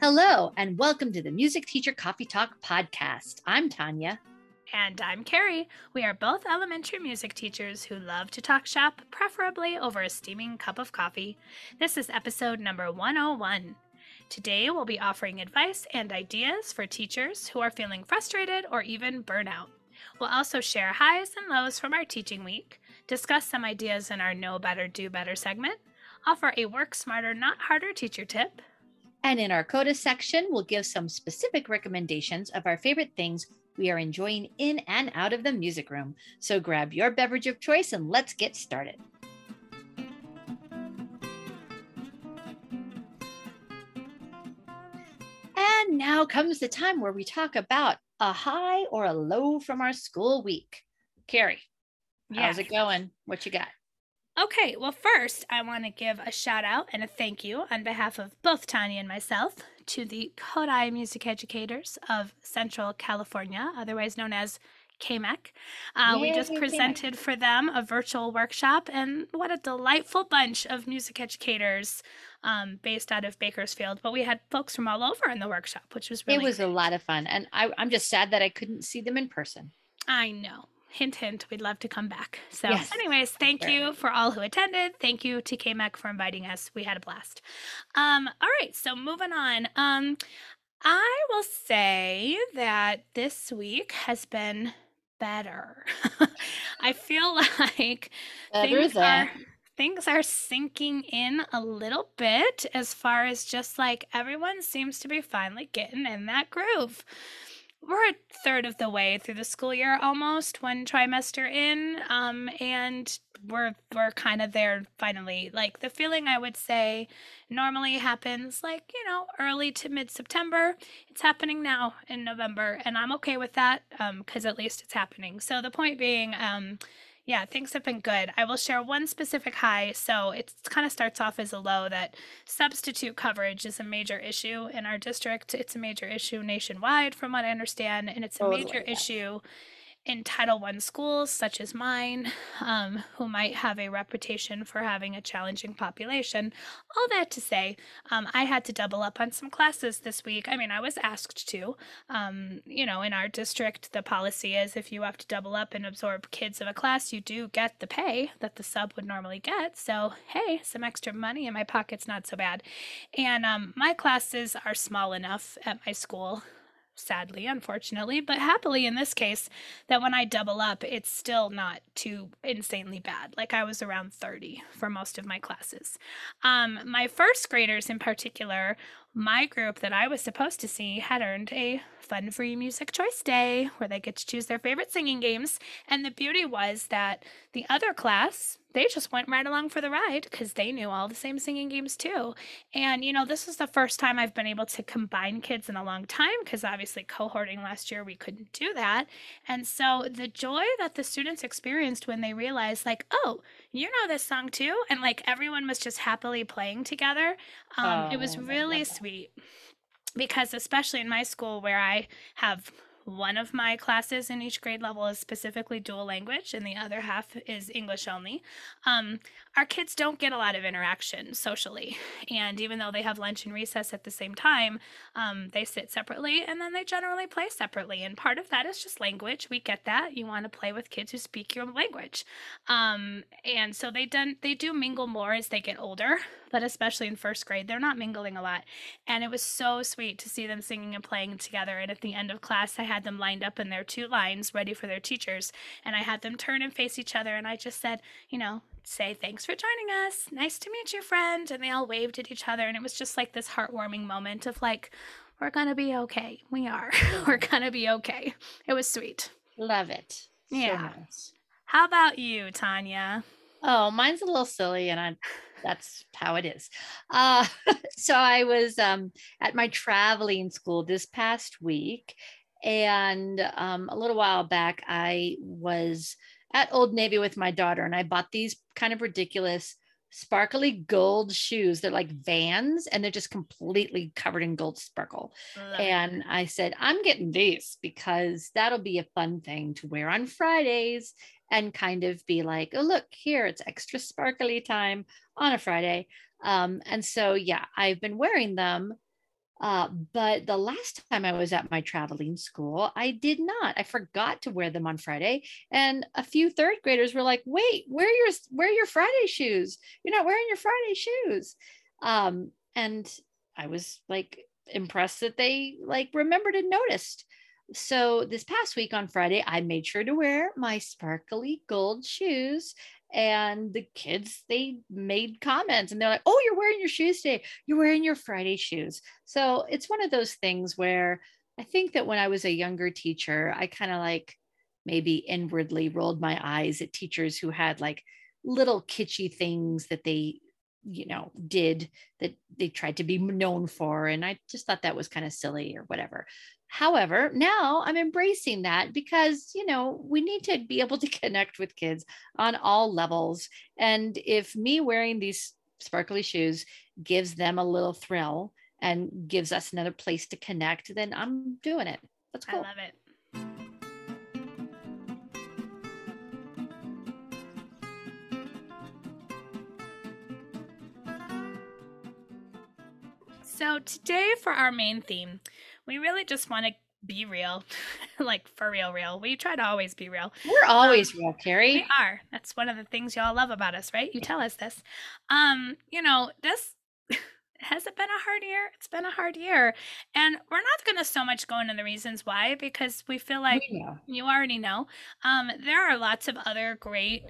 Hello, and welcome to the Music Teacher Coffee Talk podcast. I'm Tanya. And I'm Carrie. We are both elementary music teachers who love to talk shop, preferably over a steaming cup of coffee. This is episode number 101. Today, we'll be offering advice and ideas for teachers who are feeling frustrated or even burnout. We'll also share highs and lows from our teaching week, discuss some ideas in our Know Better, Do Better segment, offer a work smarter, not harder teacher tip. And in our CODA section, we'll give some specific recommendations of our favorite things we are enjoying in and out of the music room. So grab your beverage of choice and let's get started. And now comes the time where we talk about a high or a low from our school week. Carrie, how's it going? What you got? Okay, well, first, I want to give a shout out and a thank you on behalf of both Tanya and myself to the Kodai Music Educators of Central California, otherwise known as KMEC. We just presented for them a virtual workshop, and what a delightful bunch of music educators based out of Bakersfield. But we had folks from all over in the workshop, which was really great. A lot of fun, and I'm just sad that I couldn't see them in person. I know. Hint, hint, we'd love to come back. So anyways, thank you for all who attended. Thank you to KMEC for inviting us. We had a blast. All right, so moving on. I will say that this week has been better. I feel like things are sinking in a little bit as far as just like everyone seems to be finally getting in that groove. We're a third of the way through the school year, almost one trimester in, and we're kind of there finally. Like the feeling I would say normally happens like, early to mid-September. It's happening now in November, and I'm okay with that because at least it's happening. So the point being, things have been good. I will share one specific high. So it kind of starts off as a low that substitute coverage is a major issue in our district. It's a major issue nationwide from what I understand. And it's a major issue in Title I schools such as mine, who might have a reputation for having a challenging population. All that to say, I had to double up on some classes this week. I mean, I was asked to. In our district, the policy is if you have to double up and absorb kids of a class, you do get the pay that the sub would normally get. So, hey, some extra money in my pocket's not so bad. And my classes are small enough at my school, sadly, unfortunately, but happily in this case, that when I double up, it's still not too insanely bad. Like I was around 30 for most of my classes. My first graders in particular, my group that I was supposed to see had earned a fun free music choice day where they get to choose their favorite singing games. And the beauty was that the other class, they just went right along for the ride because they knew all the same singing games too. And, this is the first time I've been able to combine kids in a long time because obviously cohorting last year, we couldn't do that. And so the joy that the students experienced when they realized like, oh, you know this song too? And like everyone was just happily playing together. It was really sweet because especially in my school where I have one of my classes in each grade level is specifically dual language and the other half is English only. Our kids don't get a lot of interaction socially. And even though they have lunch and recess at the same time, they sit separately and then they generally play separately. And part of that is just language. We get that. You want to play with kids who speak your language. And so they do mingle more as they get older, but especially in first grade, they're not mingling a lot. And it was so sweet to see them singing and playing together. And at the end of class, I had them lined up in their two lines ready for their teachers. And I had them turn and face each other. And I just said, say thanks for joining us. Nice to meet you, friend. And they all waved at each other. And it was just like this heartwarming moment of like, we're going to be okay. We are. We're going to be okay. It was sweet. Love it. Yeah. So nice. How about you, Tanya? Oh, mine's a little silly and that's how it is. So I was at my traveling school this past week and a little while back, I was at Old Navy with my daughter and I bought these kind of ridiculous sparkly gold shoes. They're like Vans and they're just completely covered in gold sparkle. And I said, I'm getting these because that'll be a fun thing to wear on Fridays and kind of be like, oh, look here, it's extra sparkly time on a Friday. And so, I've been wearing them But the last time I was at my traveling school, I did not. I forgot to wear them on Friday. And a few third graders were like, wait, wear your Friday shoes. You're not wearing your Friday shoes. And I was like impressed that they like remembered and noticed. So this past week on Friday, I made sure to wear my sparkly gold shoes. And the kids, they made comments and they're like, oh, you're wearing your shoes today. You're wearing your Friday shoes. So it's one of those things where I think that when I was a younger teacher, I kind of like maybe inwardly rolled my eyes at teachers who had like little kitschy things that they, you know, did that they tried to be known for. And I just thought that was kind of silly or whatever. However, now I'm embracing that because, you know, we need to be able to connect with kids on all levels. And if me wearing these sparkly shoes gives them a little thrill and gives us another place to connect, then I'm doing it. That's cool. I love it. So today for our main theme, we really just want to be real, like for real. We try to always be real. We're always real, Carrie. We are. That's one of the things y'all love about us, right? You tell us this. You know, this has it been a hard year? It's been a hard year. And we're not going to so much go into the reasons why, because we feel like you already know. There are lots of other great,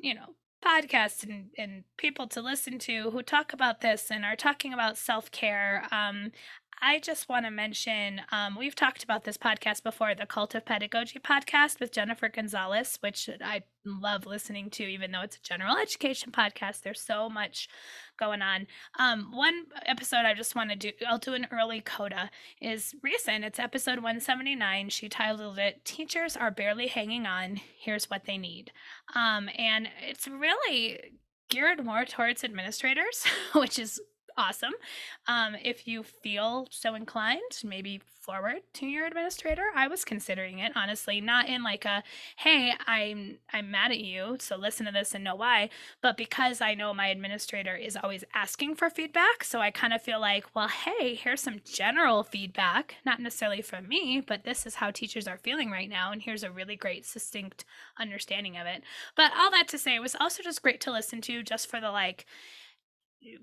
you know, podcasts and people to listen to who talk about this and are talking about self-care. I just want to mention, we've talked about this podcast before, the Cult of Pedagogy podcast with Jennifer Gonzalez, which I love listening to, even though it's a general education podcast. There's so much going on. One episode I just want to do, I'll do an early coda, is recent. It's episode 179. She titled it, Teachers Are Barely Hanging On, Here's What They Need. And it's really geared more towards administrators, which is awesome. If you feel so inclined, maybe forward to your administrator. I was considering it, honestly, not in like a, hey, I'm mad at you, so listen to this and know why, but because I know my administrator is always asking for feedback. So I kind of feel like, well, hey, here's some general feedback, not necessarily from me, but this is how teachers are feeling right now. And here's a really great, succinct understanding of it. But all that to say, it was also just great to listen to, just for the like,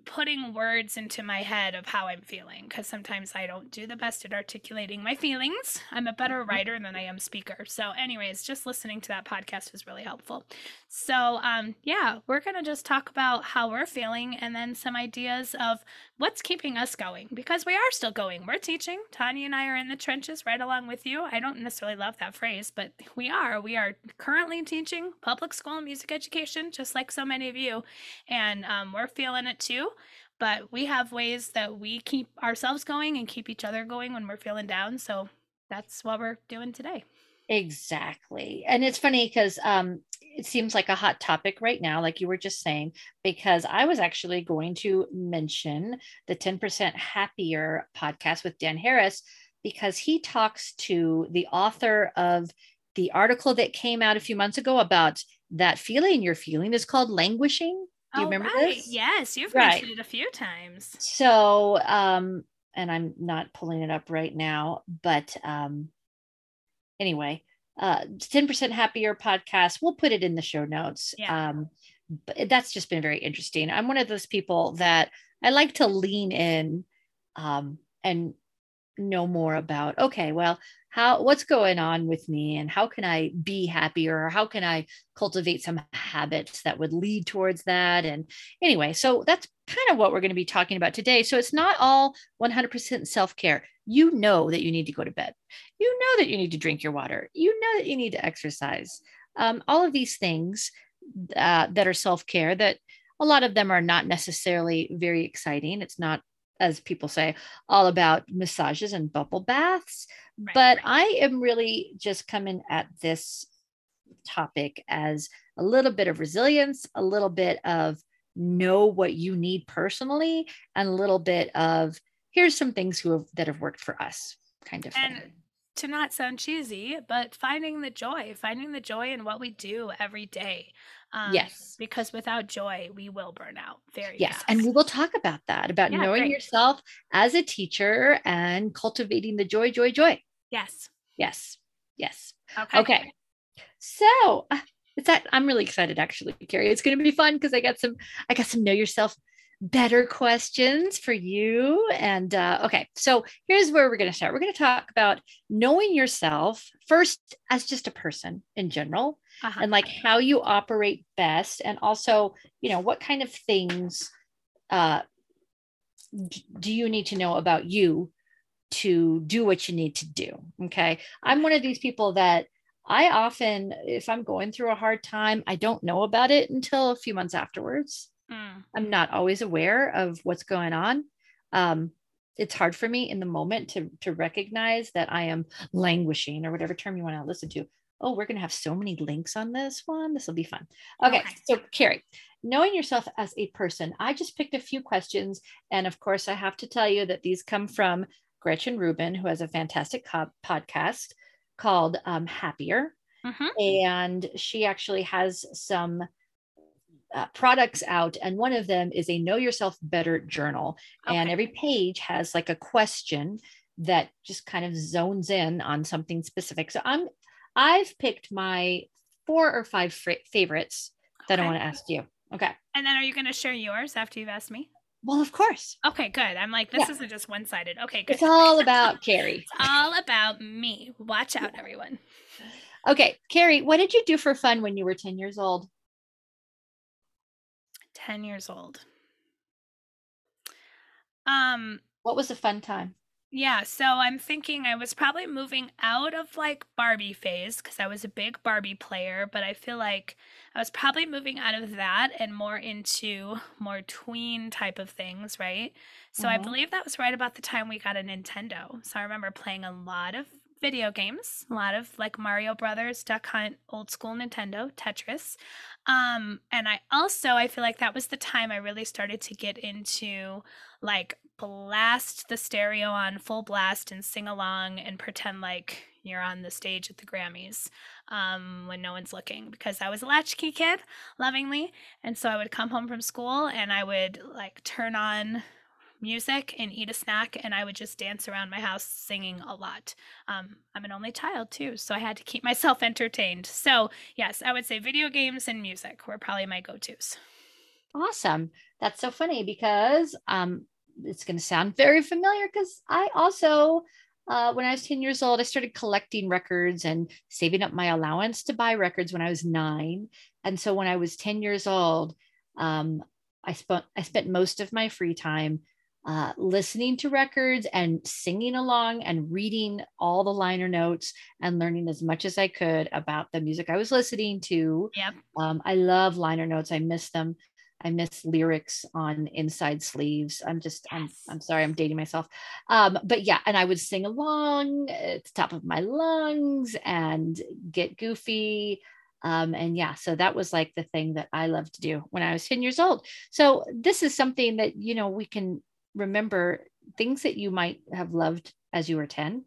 putting words into my head of how I'm feeling, because sometimes I don't do the best at articulating my feelings. I'm a better writer than I am speaker. So anyways, just listening to that podcast was really helpful. So yeah, we're going to just talk about how we're feeling and then some ideas of what's keeping us going, because we are still going. We're teaching. Tanya and I are in the trenches right along with you. I don't necessarily love that phrase, but we are currently teaching public school music education, just like so many of you. And we're feeling it too. But we have ways that we keep ourselves going and keep each other going when we're feeling down. So that's what we're doing today. Exactly. And it's funny because it seems like a hot topic right now, like you were just saying, because I was actually going to mention the 10% Happier podcast with Dan Harris, because he talks to the author of the article that came out a few months ago about that feeling you're feeling is called languishing. Do you remember this? Yes, you've mentioned it a few times. So, and I'm not pulling it up right now, but anyway, 10% Happier podcast. We'll put it in the show notes. Yeah. But that's just been very interesting. I'm one of those people that I like to lean in and know more about, okay, well, what's going on with me and how can I be happier? Or how can I cultivate some habits that would lead towards that? And anyway, so that's kind of what we're going to be talking about today. So it's not all 100% self-care. You know that you need to go to bed. You know that you need to drink your water. You know that you need to exercise. All of these things that are self-care, that a lot of them are not necessarily very exciting. It's not, as people say, all about massages and bubble baths. Right, but right. I am really just coming at this topic as a little bit of resilience, a little bit of know what you need personally, and a little bit of here's some things that have worked for us kind of thing. To not sound cheesy, but finding the joy in what we do every day. Yes. Because without joy, we will burn out very fast. And we will talk about that, about knowing yourself as a teacher and cultivating the joy. Yes. Yes. Yes. Okay. So it's that I'm really excited, actually, Carrie. It's going to be fun because I got some know yourself better questions for you. And okay, so here's where we're going to start. We're going to talk about knowing yourself first as just a person in general, and like how you operate best, and also, you know, what kind of things do you need to know about you to do what you need to do. Okay. I'm one of these people that I often, if I'm going through a hard time, I don't know about it until a few months afterwards. I'm not always aware of what's going on. It's hard for me in the moment to recognize that I am languishing, or whatever term you want to listen to. Oh, we're going to have so many links on this one. This will be fun. Okay. So Carrie, knowing yourself as a person, I just picked a few questions. And of course, I have to tell you that these come from Gretchen Rubin, who has a fantastic podcast called Happier. And she actually has some products out. And one of them is a Know Yourself Better journal. Okay. And every page has like a question that just kind of zones in on something specific. So I've picked my 4 or 5 favorites that I want to ask you. Okay. And then are you going to share yours after you've asked me? Well, of course. Okay, good. I'm like, this isn't just one-sided. Okay, good. It's all about Carrie. It's all about me. Watch out, everyone. Okay, Carrie, what did you do for fun when you were 10 years old? 10 years old. What was a fun time? Yeah, so I'm thinking I was probably moving out of like Barbie phase, because I was a big Barbie player, but I feel like I was probably moving out of that and more into more tween type of things, right? So I believe that was right about the time we got a Nintendo. So I remember playing a lot of video games, a lot of like Mario Brothers, Duck Hunt, old school Nintendo, Tetris. And I feel like that was the time I really started to get into like blast the stereo on full blast and sing along and pretend like you're on the stage at the Grammys when no one's looking, because I was a latchkey kid, lovingly. And so I would come home from school and I would like turn on music and eat a snack, and I would just dance around my house singing a lot. I'm an only child too, so I had to keep myself entertained. So yes, I would say video games and music were probably my go-tos. Awesome. That's so funny because it's going to sound very familiar, because I also, when I was 10 years old, I started collecting records and saving up my allowance to buy records when I was 9. And so when I was 10 years old, I spent most of my free time listening to records and singing along and reading all the liner notes and learning as much as I could about the music I was listening to. Yep. I love liner notes. I miss them. I miss lyrics on inside sleeves. I'm sorry, I'm dating myself. But yeah, and I would sing along at the top of my lungs and get goofy. And yeah, so that was like the thing that I loved to do when I was 10 years old. So this is something that, you know, we can remember. Things that you might have loved as you were 10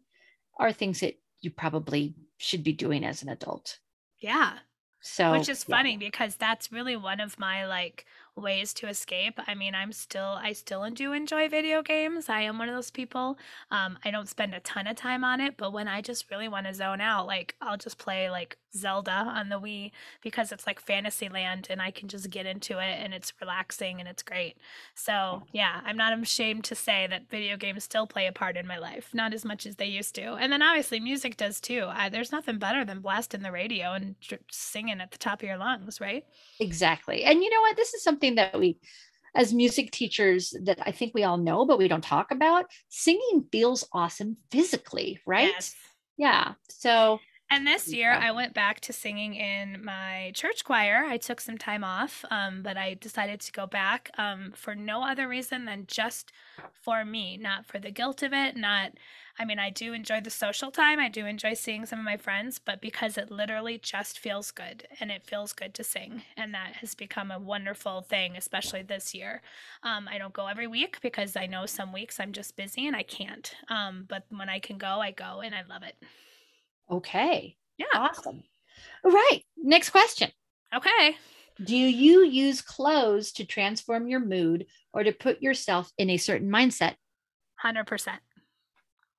are things that you probably should be doing as an adult. Yeah. So, which is funny because that's really one of my like ways to escape. I mean, I still do enjoy video games. I am one of those people. I don't spend a ton of time on it, but when I just really want to zone out, like I'll just play like Zelda on the Wii because it's like Fantasyland and I can just get into it and it's relaxing and it's great. So yeah, I'm not ashamed to say that video games still play a part in my life, not as much as they used to. And then obviously music does too. There's nothing better than blasting the radio and singing at the top of your lungs, right? Exactly. And you know what? This is something that we, as music teachers, that I think we all know, but we don't talk about. Singing feels awesome physically, right? Yes. Yeah. So. And this year I went back to singing in my church choir. I took some time off, but I decided to go back for no other reason than just for me, not for the guilt of it, I do enjoy the social time. I do enjoy seeing some of my friends, but because it literally just feels good, and it feels good to sing. And that has become a wonderful thing, especially this year. I don't go every week because I know some weeks I'm just busy and I can't. But when I can go, I go, and I love it. Okay. Yeah. Awesome. All right. Next question. Okay. Do you use clothes to transform your mood or to put yourself in a certain mindset? 100%.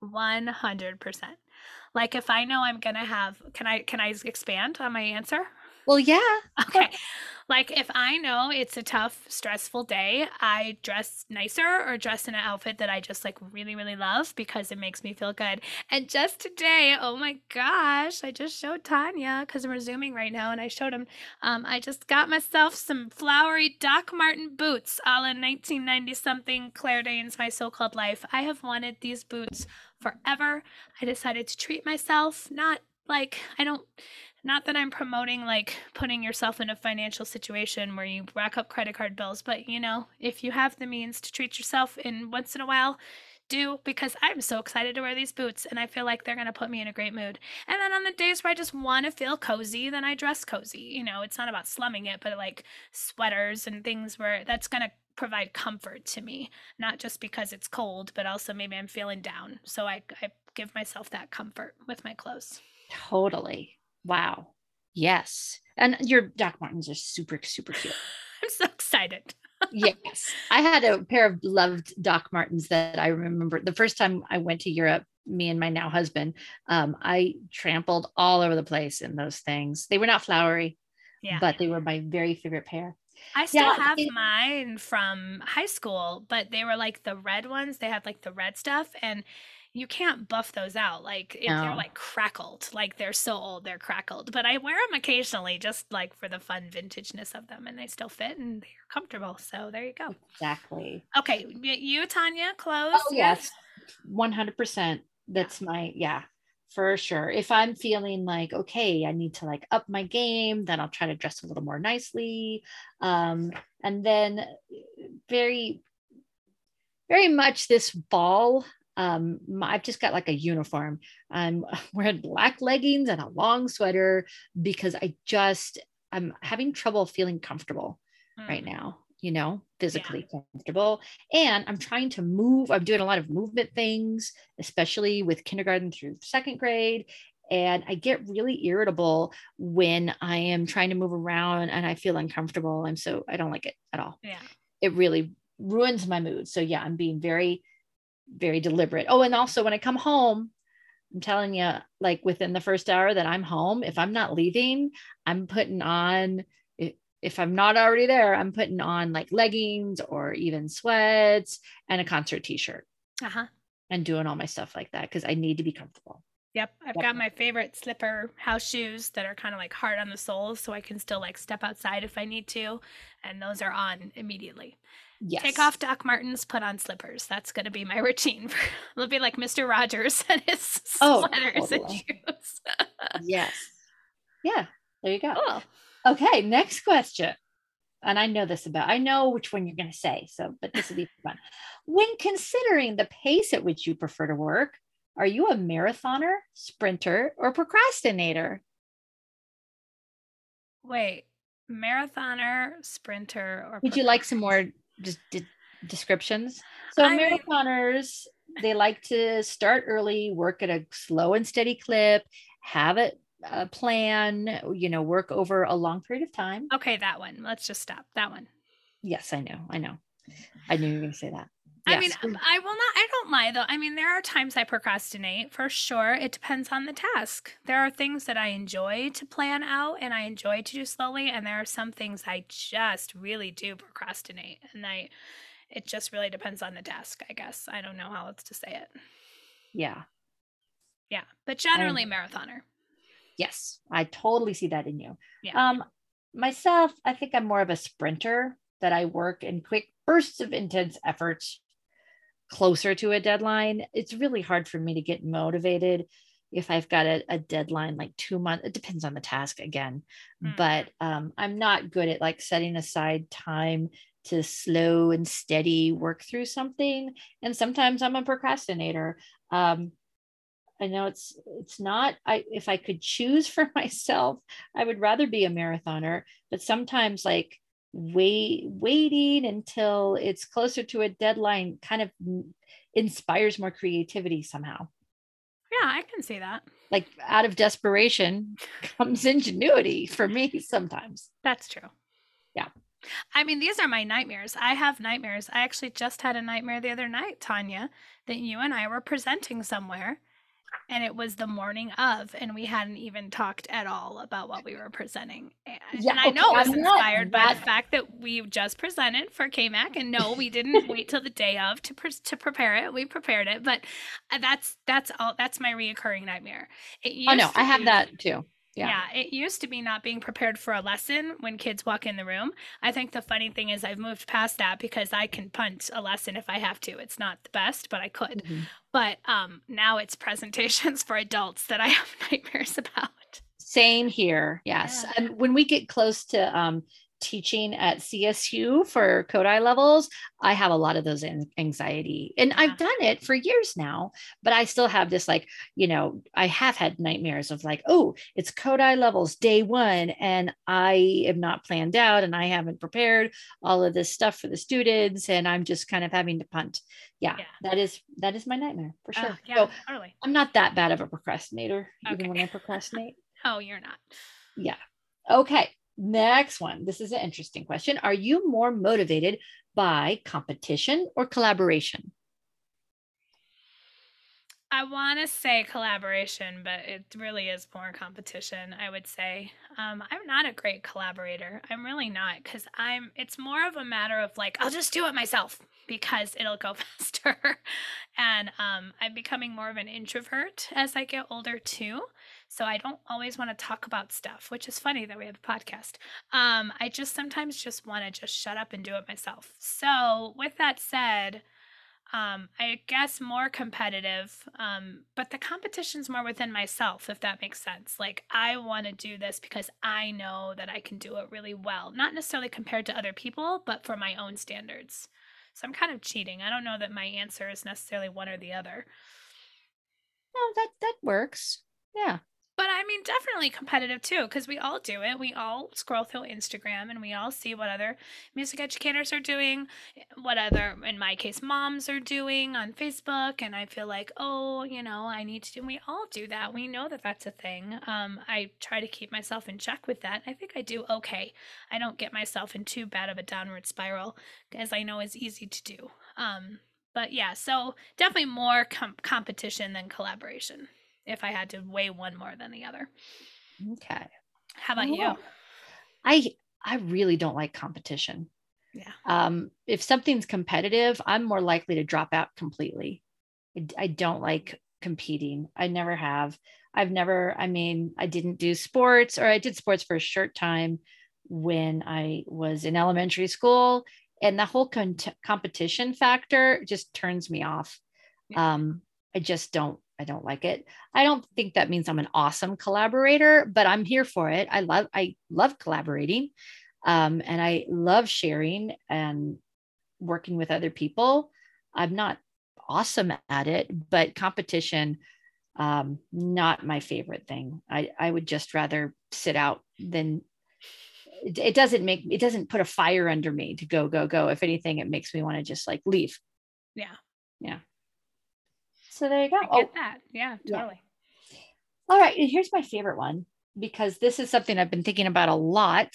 100%. Like if I know I'm going to have, can I expand on my answer? Well, yeah. Okay. Like if I know it's a tough, stressful day, I dress nicer or dress in an outfit that I just like really, really love because it makes me feel good. And just today, oh my gosh, I just showed Tanya because I'm resuming right now and I showed him, I just got myself some flowery Doc Marten boots a la 1990 something Claire Danes, My So Called Life. I have wanted these boots forever. I decided to treat myself, not that I'm promoting like putting yourself in a financial situation where you rack up credit card bills, but you know, if you have the means to treat yourself in once in a while, do, because I'm so excited to wear these boots and I feel like they're going to put me in a great mood. And then on the days where I just want to feel cozy, then I dress cozy. You know, it's not about slumming it, but like sweaters and things where that's going to provide comfort to me, not just because it's cold, but also maybe I'm feeling down. So I give myself that comfort with my clothes. Totally. Wow. Yes. And your Doc Martens are super, super cute. I'm so excited. Yes. I had a pair of loved Doc Martens that I remember the first time I went to Europe, me and my now husband, I trampled all over the place in those things. They were not flowery, but they were my very favorite pair. I still have mine from high school, but they were like the red ones. They had like the red stuff and you can't buff those out. They're like crackled, like they're so old, they're crackled, but I wear them occasionally just like for the fun vintageness of them and they still fit and they're comfortable. So there you go. Exactly. Okay. You, Tanya, clothes? Oh, yes. 100%. That's my, for sure. If I'm feeling like, okay, I need to like up my game, then I'll try to dress a little more nicely. And then very, very much this fall, I've just got like a uniform. I'm wearing black leggings and a long sweater because I'm having trouble feeling comfortable right now, you know, physically comfortable. And I'm trying to move. I'm doing a lot of movement things, especially with kindergarten through second grade. And I get really irritable when I am trying to move around and I feel uncomfortable. And so I don't like it at all. Yeah. It really ruins my mood. So I'm being very, very deliberate. Oh, and also when I come home, I'm telling you, like within the first hour that I'm home, if I'm not leaving, I'm putting on, if I'm not already there, I'm putting on like leggings or even sweats and a concert t-shirt and doing all my stuff like that. 'Cause I need to be comfortable. Yep. I've got my favorite slipper house shoes that are kind of like hard on the soles. So I can still like step outside if I need to. And those are on immediately. Yes. Take off Doc Martens, put on slippers. That's going to be my routine. It'll be like Mr. Rogers and his sweaters and shoes. Yes. Yeah. There you go. Cool. Okay. Next question. And I know which one you're going to say. So, but this will be fun. When considering the pace at which you prefer to work, are you a marathoner, sprinter, or procrastinator? Wait, marathoner, sprinter, or would you like some more just descriptions? So marathoners, they like to start early, work at a slow and steady clip, have a plan, you know, work over a long period of time. Okay, that one. Let's just stop. That one. Yes, I know. I knew you were going to say that. Yes. I mean, I don't lie though. I mean, there are times I procrastinate for sure. It depends on the task. There are things that I enjoy to plan out and I enjoy to do slowly. And there are some things I just really do procrastinate. And it just really depends on the task, I guess. I don't know how else to say it. Yeah. Yeah. But generally marathoner. Yes. I totally see that in you. Yeah. Myself, I think I'm more of a sprinter, that I work in quick bursts of intense effort. Closer to a deadline, it's really hard for me to get motivated if I've got a deadline like 2 months. It depends on the task again, but I'm not good at like setting aside time to slow and steady work through something. And sometimes I'm a procrastinator. I know it's not. If I could choose for myself, I would rather be a marathoner. But sometimes like waiting until it's closer to a deadline kind of inspires more creativity somehow. Yeah, I can see that. Like out of desperation comes ingenuity for me sometimes. That's true. I mean, these are my nightmares. I have nightmares. I actually just had a nightmare the other night, Tanya, that you and I were presenting somewhere, and it was the morning of, and we hadn't even talked at all about what we were presenting. And, yeah, and I know it was inspired by the fact that we just presented for KMEC, and no, we didn't wait till the day of to prepare it. We prepared it, but that's all. That's my reoccurring nightmare. Oh no, I have that too. Yeah, it used to be not being prepared for a lesson when kids walk in the room. I think the funny thing is I've moved past that because I can punt a lesson if I have to. It's not the best, but I could. Mm-hmm. But now it's presentations for adults that I have nightmares about. Same here. Yes. Yeah. And when we get close to teaching at CSU for Kodai levels, I have a lot of those anxiety, and I've done it for years now, but I still have this, like, you know, I have had nightmares of like, oh, it's Kodai levels day one and I am not planned out and I haven't prepared all of this stuff for the students and I'm just kind of having to punt. Yeah. That is my nightmare for sure. Totally. I'm not that bad of a procrastinator, even when I procrastinate. Oh, you're not. Yeah. Okay. Next one. This is an interesting question. Are you more motivated by competition or collaboration? I want to say collaboration, but it really is more competition, I would say. I'm not a great collaborator. I'm really not, because it's more of a matter of like, I'll just do it myself because it'll go faster. And I'm becoming more of an introvert as I get older too. So I don't always want to talk about stuff, which is funny that we have a podcast. I just sometimes just want to just shut up and do it myself. So with that said, I guess more competitive, but the competition's more within myself, if that makes sense. Like, I want to do this because I know that I can do it really well, not necessarily compared to other people, but for my own standards. So I'm kind of cheating. I don't know that my answer is necessarily one or the other. No, that works. Yeah. But I mean, definitely competitive too, because we all do it. We all scroll through Instagram and we all see what other music educators are doing, what other, in my case, moms are doing on Facebook. And I feel like, oh, you know, I need to do, we all do that. We know that that's a thing. I try to keep myself in check with that. I think I do okay. I don't get myself in too bad of a downward spiral, as I know is easy to do. But yeah, so definitely more competition than collaboration, if I had to weigh one more than the other. Okay. How about you? I really don't like competition. Yeah. If something's competitive, I'm more likely to drop out completely. I don't like competing. I never have. I didn't do sports, or I did sports for a short time when I was in elementary school, and the whole competition factor just turns me off. Yeah. I don't like it. I don't think that means I'm an awesome collaborator, but I'm here for it. I love collaborating. And I love sharing and working with other people. I'm not awesome at it, but competition, not my favorite thing. I would just rather sit out than it doesn't put a fire under me to go, go, go. If anything, it makes me want to just like leave. Yeah. Yeah. So there you go. I get that. Yeah, totally. Yeah. All right. And here's my favorite one, because this is something I've been thinking about a lot,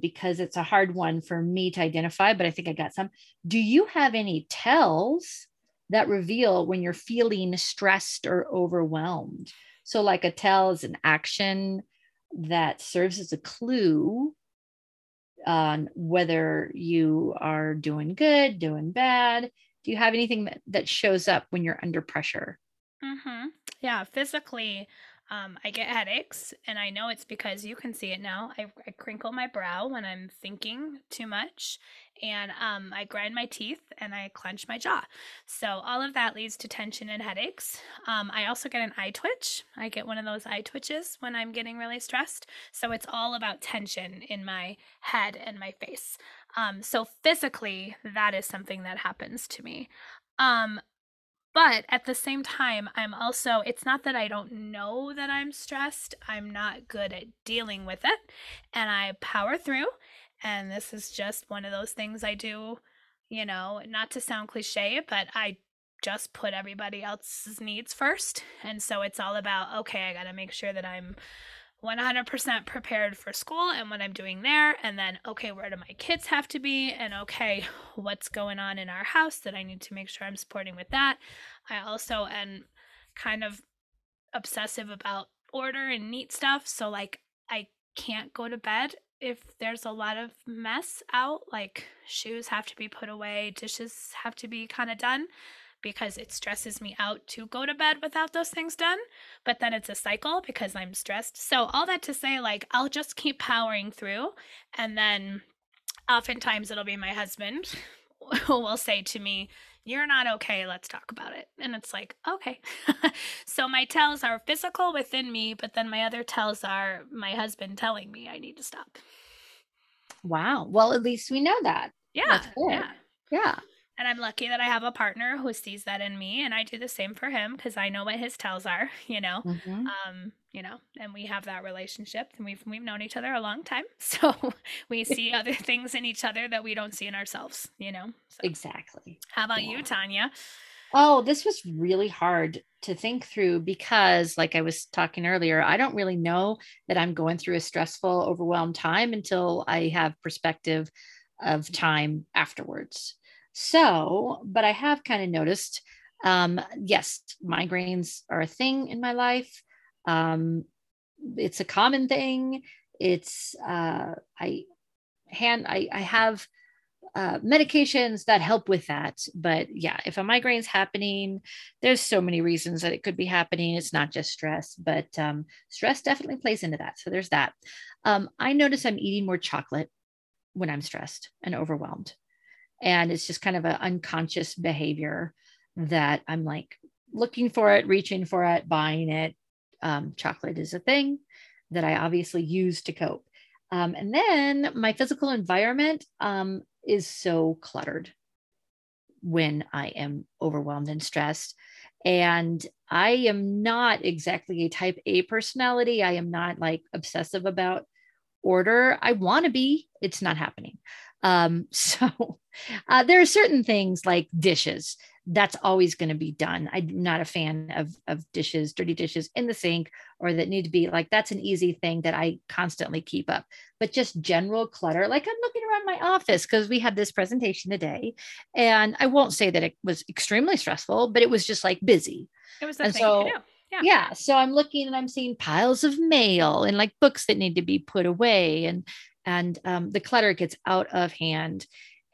because it's a hard one for me to identify, but I think I got some. Do you have any tells that reveal when you're feeling stressed or overwhelmed? So like a tell is an action that serves as a clue on whether you are doing good, doing bad. Do you have anything that shows up when you're under pressure? Mm-hmm. Yeah, physically, I get headaches, and I know it's because you can see it now. I crinkle my brow when I'm thinking too much, and I grind my teeth and I clench my jaw. So all of that leads to tension and headaches. I also get an eye twitch. I get one of those eye twitches when I'm getting really stressed. So it's all about tension in my head and my face. So physically, that is something that happens to me. But at the same time, it's not that I don't know that I'm stressed. I'm not good at dealing with it, and I power through. And this is just one of those things I do, you know, not to sound cliche, but I just put everybody else's needs first. And so it's all about, okay, I got to make sure that I'm 100% prepared for school and what I'm doing there, and then, okay, where do my kids have to be, and okay, what's going on in our house that I need to make sure I'm supporting with that. I also am kind of obsessive about order and neat stuff, so like I can't go to bed if there's a lot of mess out, like shoes have to be put away, dishes have to be kind of done, because it stresses me out to go to bed without those things done. But then it's a cycle because I'm stressed. So all that to say, like, I'll just keep powering through. And then oftentimes it'll be my husband who will say to me, you're not okay, let's talk about it. And it's like, okay. So my tells are physical within me, but then my other tells are my husband telling me I need to stop. Wow. Well, at least we know that. Yeah. That's good. Yeah. And I'm lucky that I have a partner who sees that in me, and I do the same for him because I know what his tells are, you know. Mm-hmm. And we have that relationship, and we've known each other a long time, so we see other things in each other that we don't see in ourselves, you know. So. Exactly. How about you, Tanya? Oh, this was really hard to think through because, like I was talking earlier, I don't really know that I'm going through a stressful, overwhelmed time until I have perspective of time afterwards. So, but I have kind of noticed, yes, migraines are a thing in my life. It's a common thing. It's, I have, medications that help with that, but yeah, if a migraine's happening, there's so many reasons that it could be happening. It's not just stress, but, stress definitely plays into that. So there's that. I notice I'm eating more chocolate when I'm stressed and overwhelmed. And it's just kind of an unconscious behavior that I'm like looking for it, reaching for it, buying it. Chocolate is a thing that I obviously use to cope. And then my physical environment is so cluttered when I am overwhelmed and stressed. And I am not exactly a type A personality. I am not like obsessive about order. I want to be, it's not happening. So there are certain things like dishes that's always going to be done. I'm not a fan of dishes, dirty dishes in the sink, or that need to be like, that's an easy thing that I constantly keep up, but just general clutter. Like I'm looking around my office because we had this presentation today, and I won't say that it was extremely stressful, but it was just like busy. It was the thing to do. Yeah. So I'm looking and I'm seeing piles of mail and like books that need to be put away, and the clutter gets out of hand.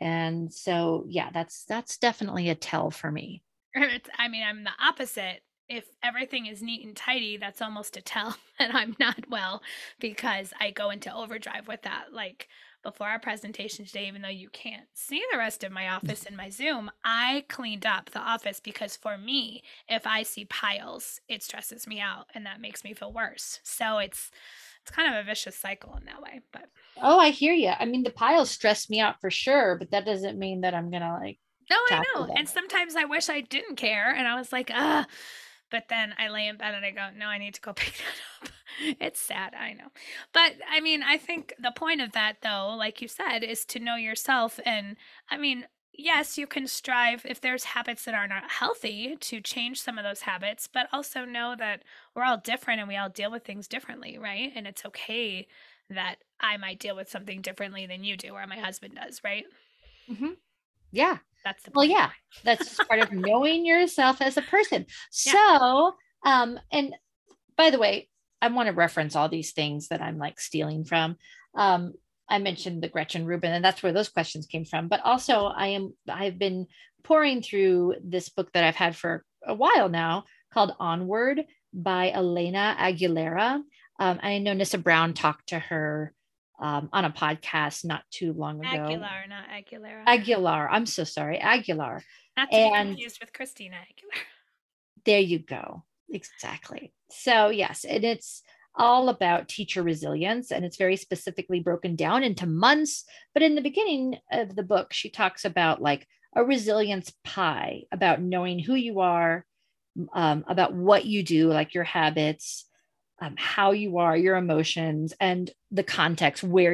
And so, yeah, that's definitely a tell for me. I mean, I'm the opposite. If everything is neat and tidy, that's almost a tell that I'm not well, because I go into overdrive with that. Like before our presentation today, even though you can't see the rest of my office in my Zoom, I cleaned up the office because for me, if I see piles, it stresses me out and that makes me feel worse. So it's kind of a vicious cycle in that way, but. Oh, I hear you. I mean, the piles stress me out for sure, but that doesn't mean that I'm going to like. No, I know. And sometimes I wish I didn't care. And I was like, but then I lay in bed and I go, no, I need to go pick that up. It's sad. I know. But I mean, I think the point of that though, like you said, is to know yourself. And I mean, yes, you can strive if there's habits that are not healthy to change some of those habits, but also know that we're all different and we all deal with things differently, right? And it's okay that I might deal with something differently than you do or my husband does, right? Mm-hmm. Yeah. That's the point. Well, yeah, that's part of knowing yourself as a person. Yeah. So, and by the way, I want to reference all these things that I'm like stealing from, I mentioned the Gretchen Rubin, and that's where those questions came from. But also I've been pouring through this book that I've had for a while now called Onward by Elena Aguilar. I know Nissa Brown talked to her on a podcast not too long ago. Aguilar, not Aguilera. Aguilar. I'm so sorry. Aguilar. Not to be confused with Christina Aguilar. There you go. Exactly. So yes, and it's all about teacher resilience, and it's very specifically broken down into months. But in the beginning of the book, she talks about like a resilience pie, about knowing who you are, about what you do, like your habits, how you are, your emotions, and the context where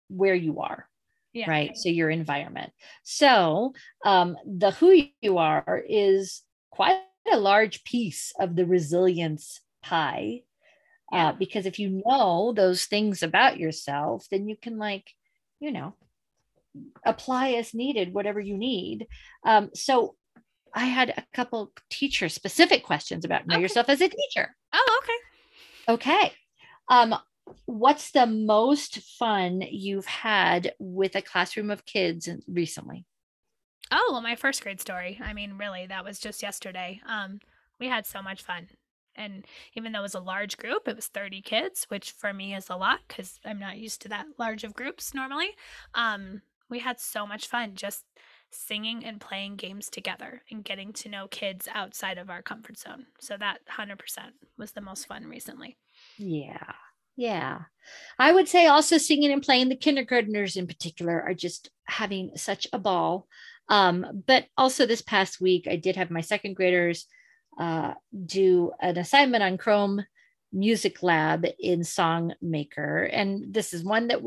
you are. Yeah. Right. So your environment. So the who you are is quite a large piece of the resilience pie. Because if you know those things about yourself, then you can, like, you know, apply as needed, whatever you need. So I had a couple teacher specific questions about know yourself as a teacher. Oh, okay. Okay. What's the most fun you've had with a classroom of kids recently? Oh, well, my first grade story. I mean, really, that was just yesterday. We had so much fun. And even though it was a large group, it was 30 kids, which for me is a lot because I'm not used to that large of groups normally. We had so much fun just singing and playing games together and getting to know kids outside of our comfort zone. So that 100% was the most fun recently. Yeah. Yeah. I would say also singing and playing. The kindergartners in particular are just having such a ball. But also this past week, I did have my second graders do an assignment on Chrome Music Lab in Songmaker. And this is one that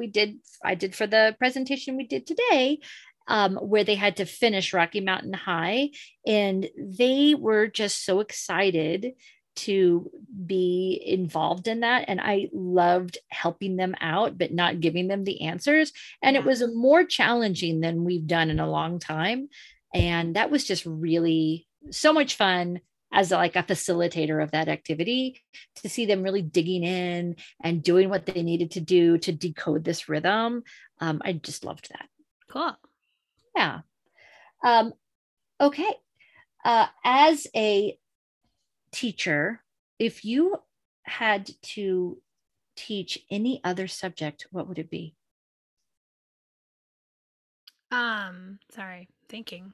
I did for the presentation we did today, where they had to finish Rocky Mountain High. And they were just so excited to be involved in that. And I loved helping them out, but not giving them the answers. And it was more challenging than we've done in a long time. And that was just really so much fun. As like a facilitator of that activity, to see them really digging in and doing what they needed to do to decode this rhythm. I just loved that. Cool. Yeah. Okay. As a teacher, if you had to teach any other subject, what would it be? Sorry, thinking.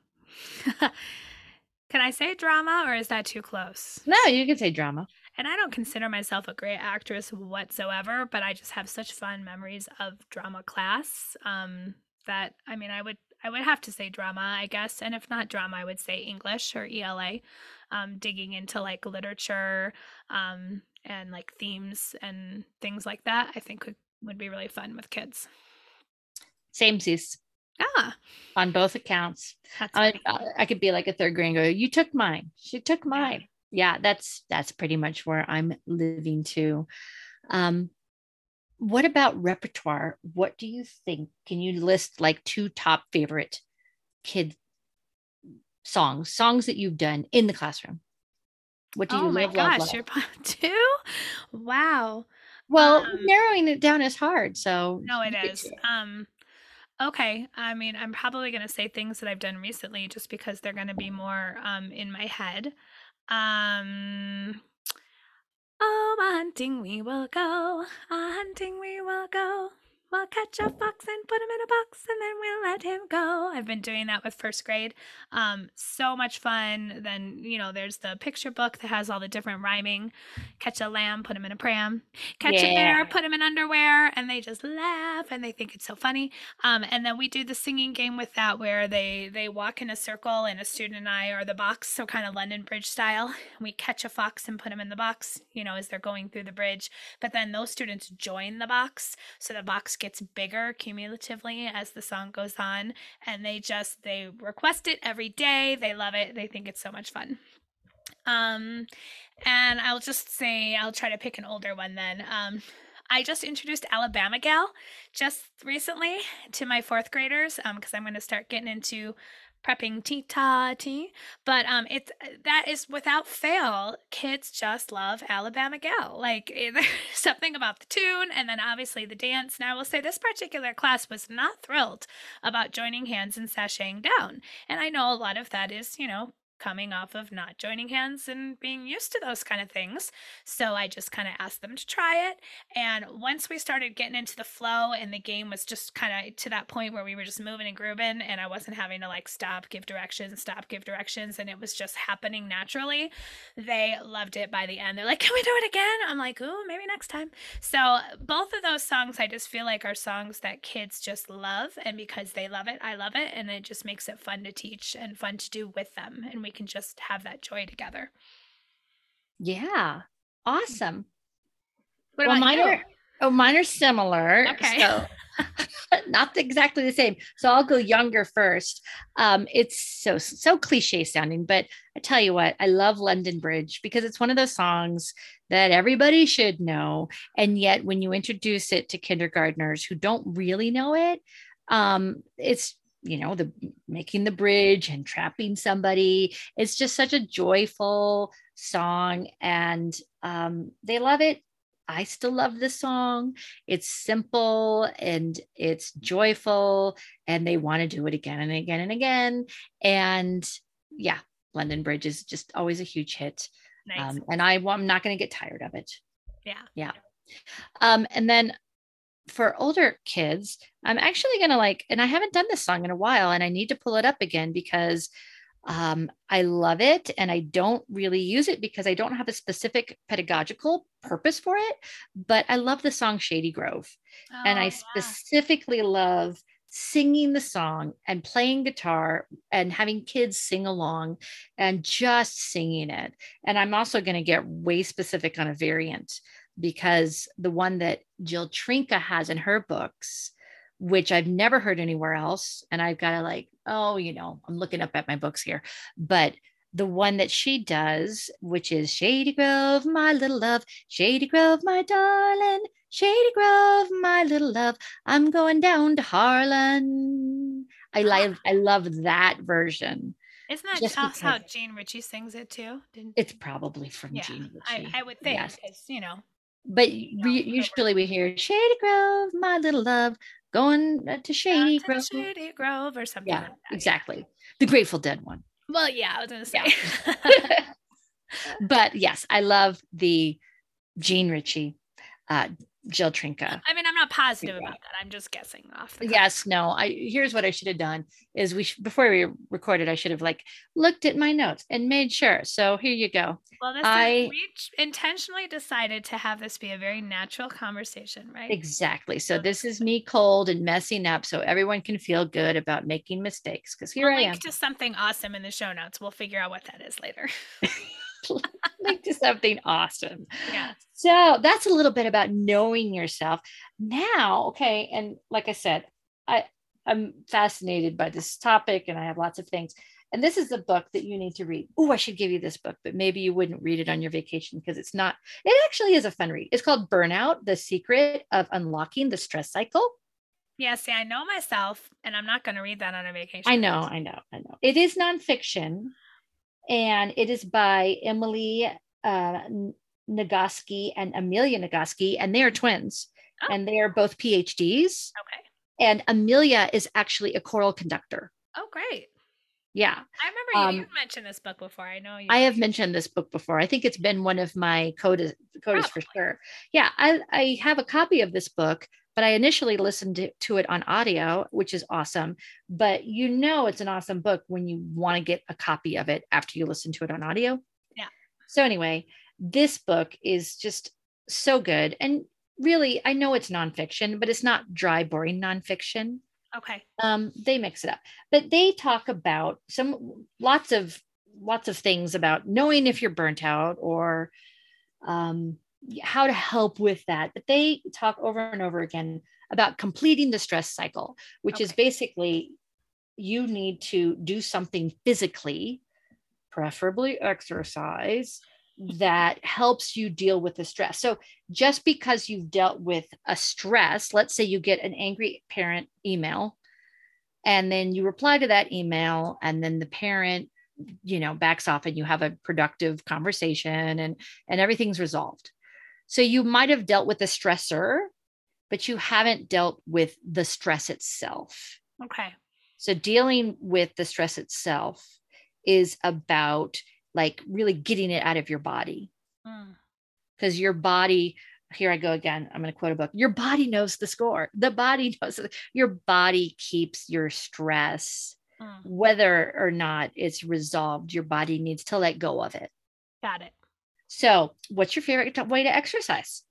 Can I say drama, or is that too close? No, you can say drama. And I don't consider myself a great actress whatsoever, but I just have such fun memories of drama class that, I mean, I would have to say drama, I guess. And if not drama, I would say English or ELA, digging into like literature and like themes and things like that, I think would be really fun with kids. Same, sis. Ah, on both accounts. I could be like a third grade and go, you took mine. She took mine. Yeah, that's pretty much where I'm living too. What about repertoire? What do you think? Can you list like two top favorite kid songs that you've done in the classroom? What do you love? Oh my gosh, you're two? Wow. Well, narrowing it down is hard. So no, it is. Okay. I mean, I'm probably going to say things that I've done recently just because they're going to be more in my head. Oh, hunting we will go. Hunting we will go. We'll catch a fox and put him in a box and then we'll let him go. I've been doing that with first grade. So much fun. Then, you know, there's the picture book that has all the different rhyming. Catch a lamb, put him in a pram. Catch a bear, put him in underwear. And they just laugh and they think it's so funny. And then we do the singing game with that where they walk in a circle and a student and I are the box. So kind of London Bridge style. We catch a fox and put him in the box, you know, as they're going through the bridge. But then those students join the box. So the box gets bigger cumulatively as the song goes on, and they request it every day. They love it. They think it's so much fun. And I'll just say, I'll try to pick an older one then. I just introduced Alabama Gal just recently to my fourth graders because I'm going to start getting into prepping tea. But that is without fail, kids just love Alabama Gal. Like there's something about the tune and then obviously the dance. Now I will say this particular class was not thrilled about joining hands and sashaying down. And I know a lot of that is, you know, coming off of not joining hands and being used to those kind of things. So I just kind of asked them to try it. And once we started getting into the flow and the game was just kind of to that point where we were just moving and grooving and I wasn't having to like stop, give directions. And it was just happening naturally. They loved it by the end. They're like, can we do it again? I'm like, ooh, maybe next time. So both of those songs, I just feel like are songs that kids just love. And because they love it, I love it. And it just makes it fun to teach and fun to do with them. And we can just have that joy together. Yeah. Awesome. What about mine? Mine are similar. Okay. So not exactly the same. So I'll go younger first. It's so cliche sounding, but I tell you what, I love London Bridge because it's one of those songs that everybody should know. And yet when you introduce it to kindergartners who don't really know it, it's, you know, the making the bridge and trapping somebody. It's just such a joyful song, and they love it. I still love the song. It's simple and it's joyful, and they want to do it again and again and again. And yeah, London Bridge is just always a huge hit. Nice. And I'm not going to get tired of it. Yeah. Yeah. And then for older kids, I'm actually going to and I haven't done this song in a while, and I need to pull it up again because I love it, and I don't really use it because I don't have a specific pedagogical purpose for it, but I love the song Shady Grove. Oh, and I specifically love singing the song and playing guitar and having kids sing along and just singing it. And I'm also going to get way specific on a variant, because the one that Jill Trinka has in her books, which I've never heard anywhere else. And I've got to I'm looking up at my books here, but the one that she does, which is Shady Grove, my little love, Shady Grove, my darling, Shady Grove, my little love, I'm going down to Harlan. I love that version. Isn't that just how Jean Ritchie sings it too? It's probably from Jean Ritchie. I would think, yes. Because, but usually we hear Shady Grove, my little love, going to Shady Grove. Shady Grove or something like that. Exactly. The Grateful Dead one. Well, yeah, I was going to say. Yeah. But yes, I love the Jean Ritchie, Jill Trinka. I mean, I'm not positive about that. I'm just guessing off the Yes, no. Here's what I should have done is before we recorded, I should have looked at my notes and made sure. So here you go. Well, we intentionally decided to have this be a very natural conversation, right? Exactly. So this is me cold and messing up, so everyone can feel good about making mistakes. Because here I am. Link to something awesome in the show notes. We'll figure out what that is later. Link to something awesome. Yeah. So that's a little bit about knowing yourself now. Okay. And like I said, I'm fascinated by this topic, and I have lots of things. And this is a book that you need to read. Oh, I should give you this book, but maybe you wouldn't read it on your vacation because it actually is a fun read. It's called Burnout: The Secret of Unlocking the Stress Cycle. Yeah. See, I know myself, and I'm not going to read that on a vacation. I know. It is nonfiction. And it is by Emily Nagoski and Amelia Nagoski, and they are twins, and they are both PhDs. Okay. And Amelia is actually a choral conductor. Oh, great. Yeah. I remember you mentioned this book before. I know you. I have mentioned this book before. I think it's been one of my codas for sure. Yeah. I have a copy of this book, but I initially listened to it on audio, which is awesome. But it's an awesome book when you want to get a copy of it after you listen to it on audio. Yeah. So anyway, this book is just so good. And really, I know it's nonfiction, but it's not dry, boring nonfiction. Okay. They mix it up, but they talk about lots of things about knowing if you're burnt out or how to help with that. But they talk over and over again about completing the stress cycle, which is basically you need to do something physically, preferably exercise, that helps you deal with the stress. So just because you've dealt with a stress, let's say you get an angry parent email, and then you reply to that email, and then the parent, backs off, and you have a productive conversation, and everything's resolved. So you might've dealt with the stressor, but you haven't dealt with the stress itself. Okay. So dealing with the stress itself is about really getting it out of your body. Because your body, here I go again, I'm going to quote a book. Your body knows the score. The body knows. Your body keeps your stress. Whether or not it's resolved, your body needs to let go of it. Got it. So what's your favorite way to exercise?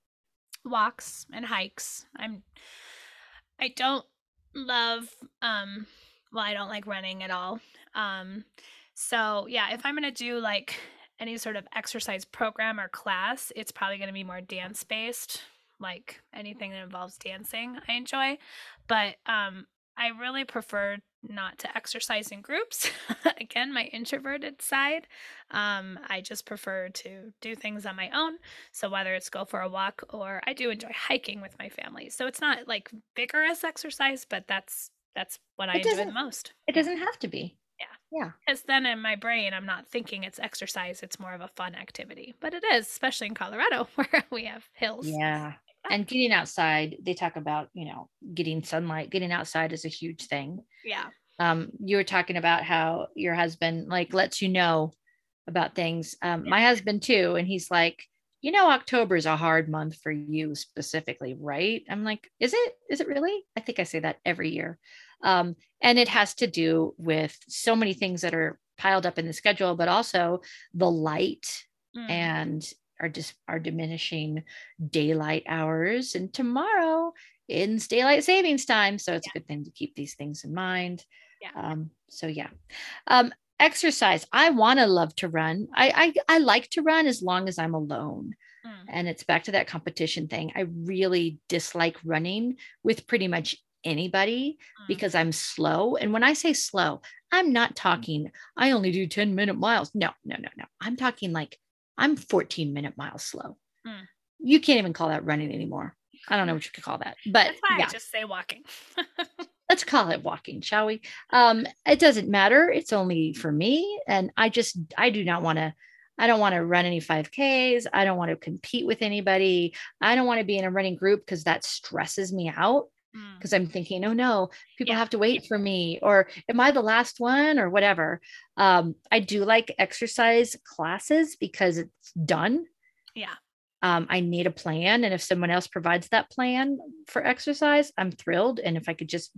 Walks and hikes. I don't love, I don't like running at all. So yeah, if I'm going to do any sort of exercise program or class, it's probably going to be more dance based. like anything that involves dancing I enjoy, but I really prefer not to exercise in groups. Again, my introverted side. I just prefer to do things on my own. So whether it's go for a walk, or I do enjoy hiking with my family. So it's not like vigorous exercise, but that's what I enjoy the most. It doesn't have to be. Yeah. Because then in my brain, I'm not thinking it's exercise. It's more of a fun activity. But it is, especially in Colorado where we have hills. Yeah. And getting outside, they talk about, you know, getting sunlight, getting outside is a huge thing. Yeah. You were talking about how your husband like lets you know about things. My husband too. And he's like, you know, October is a hard month for you specifically, right? I'm like, is it really? I think I say that every year. And it has to do with so many things that are piled up in the schedule, but also the light and our diminishing daylight hours. And tomorrow ends daylight savings time. So it's a good thing to keep these things in mind. Yeah. Exercise. I want to love to run. I like to run as long as I'm alone. And it's back to that competition thing. I really dislike running with pretty much anybody because I'm slow. And when I say slow, I'm not talking, I only do 10-minute miles. No. I'm talking like I'm 14-minute miles slow. You can't even call that running anymore. I don't know what you could call that, but that's why I just say walking. Let's call it walking, shall we? It doesn't matter. It's only for me. And I don't want to run any 5Ks. I don't want to compete with anybody. I don't want to be in a running group because that stresses me out. Because I'm thinking, oh no, people have to wait for me, or am I the last one or whatever. I do like exercise classes because it's done. Yeah. I need a plan. And if someone else provides that plan for exercise, I'm thrilled. And if I could just,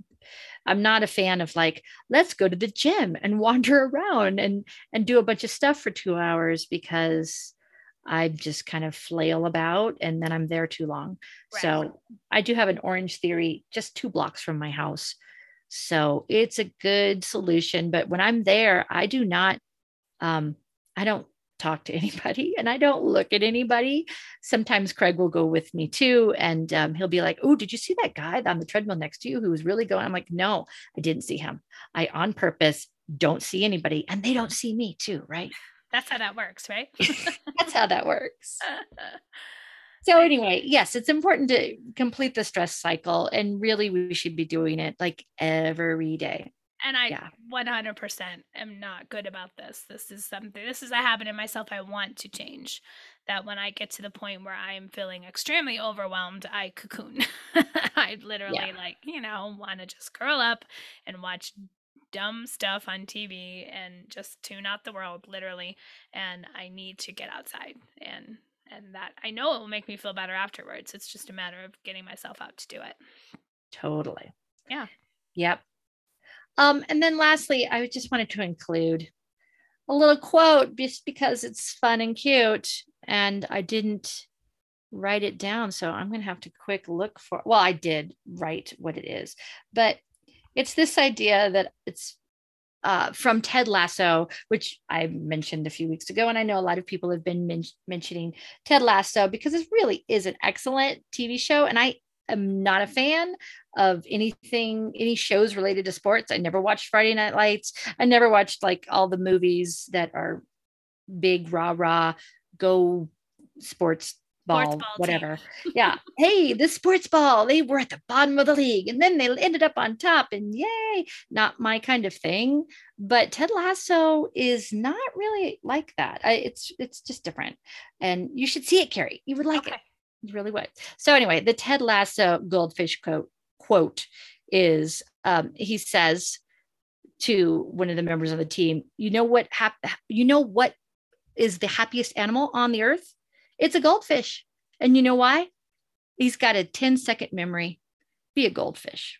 I'm not a fan of like, let's go to the gym and wander around and do a bunch of stuff for 2 hours because I just kind of flail about and then I'm there too long. Right. So I do have an Orange Theory just 2 blocks from my house. So it's a good solution. But when I'm there, I do not, I don't talk to anybody and I don't look at anybody. Sometimes Craig will go with me too. And he'll be like, oh, did you see that guy on the treadmill next to you who was really going? I'm like, no, I didn't see him. I on purpose don't see anybody and they don't see me too, right? That's how that works, right? That's how that works. So anyway, yes, it's important to complete the stress cycle, and really we should be doing it like every day. And I 100% am not good about this. This is a habit in myself I want to change, that when I get to the point where I'm feeling extremely overwhelmed, I cocoon. I literally want to just curl up and watch dumb stuff on TV and just tune out the world, literally. And I need to get outside, and that I know it will make me feel better afterwards. It's just a matter of getting myself out to do it. Totally. Yeah. Yep. And then lastly, I just wanted to include a little quote just because it's fun and cute, and I didn't write it down. So I'm going to have to quick look for, well, I did write what it is, but it's this idea that it's from Ted Lasso, which I mentioned a few weeks ago. And I know a lot of people have been mentioning Ted Lasso because it really is an excellent TV show. And I am not a fan of any shows related to sports. I never watched Friday Night Lights. I never watched like all the movies that are big, rah-rah, go sports ball whatever. Yeah. Hey, this sports ball, they were at the bottom of the league and then they ended up on top and yay, not my kind of thing. But Ted Lasso is not really like that. It's just different. And you should see it, Carrie. You would like it. You really would. So anyway, the Ted Lasso goldfish quote is, he says to one of the members of the team, you know what is the happiest animal on the earth? It's a goldfish. And you know why? He's got a 10-second memory. Be a goldfish.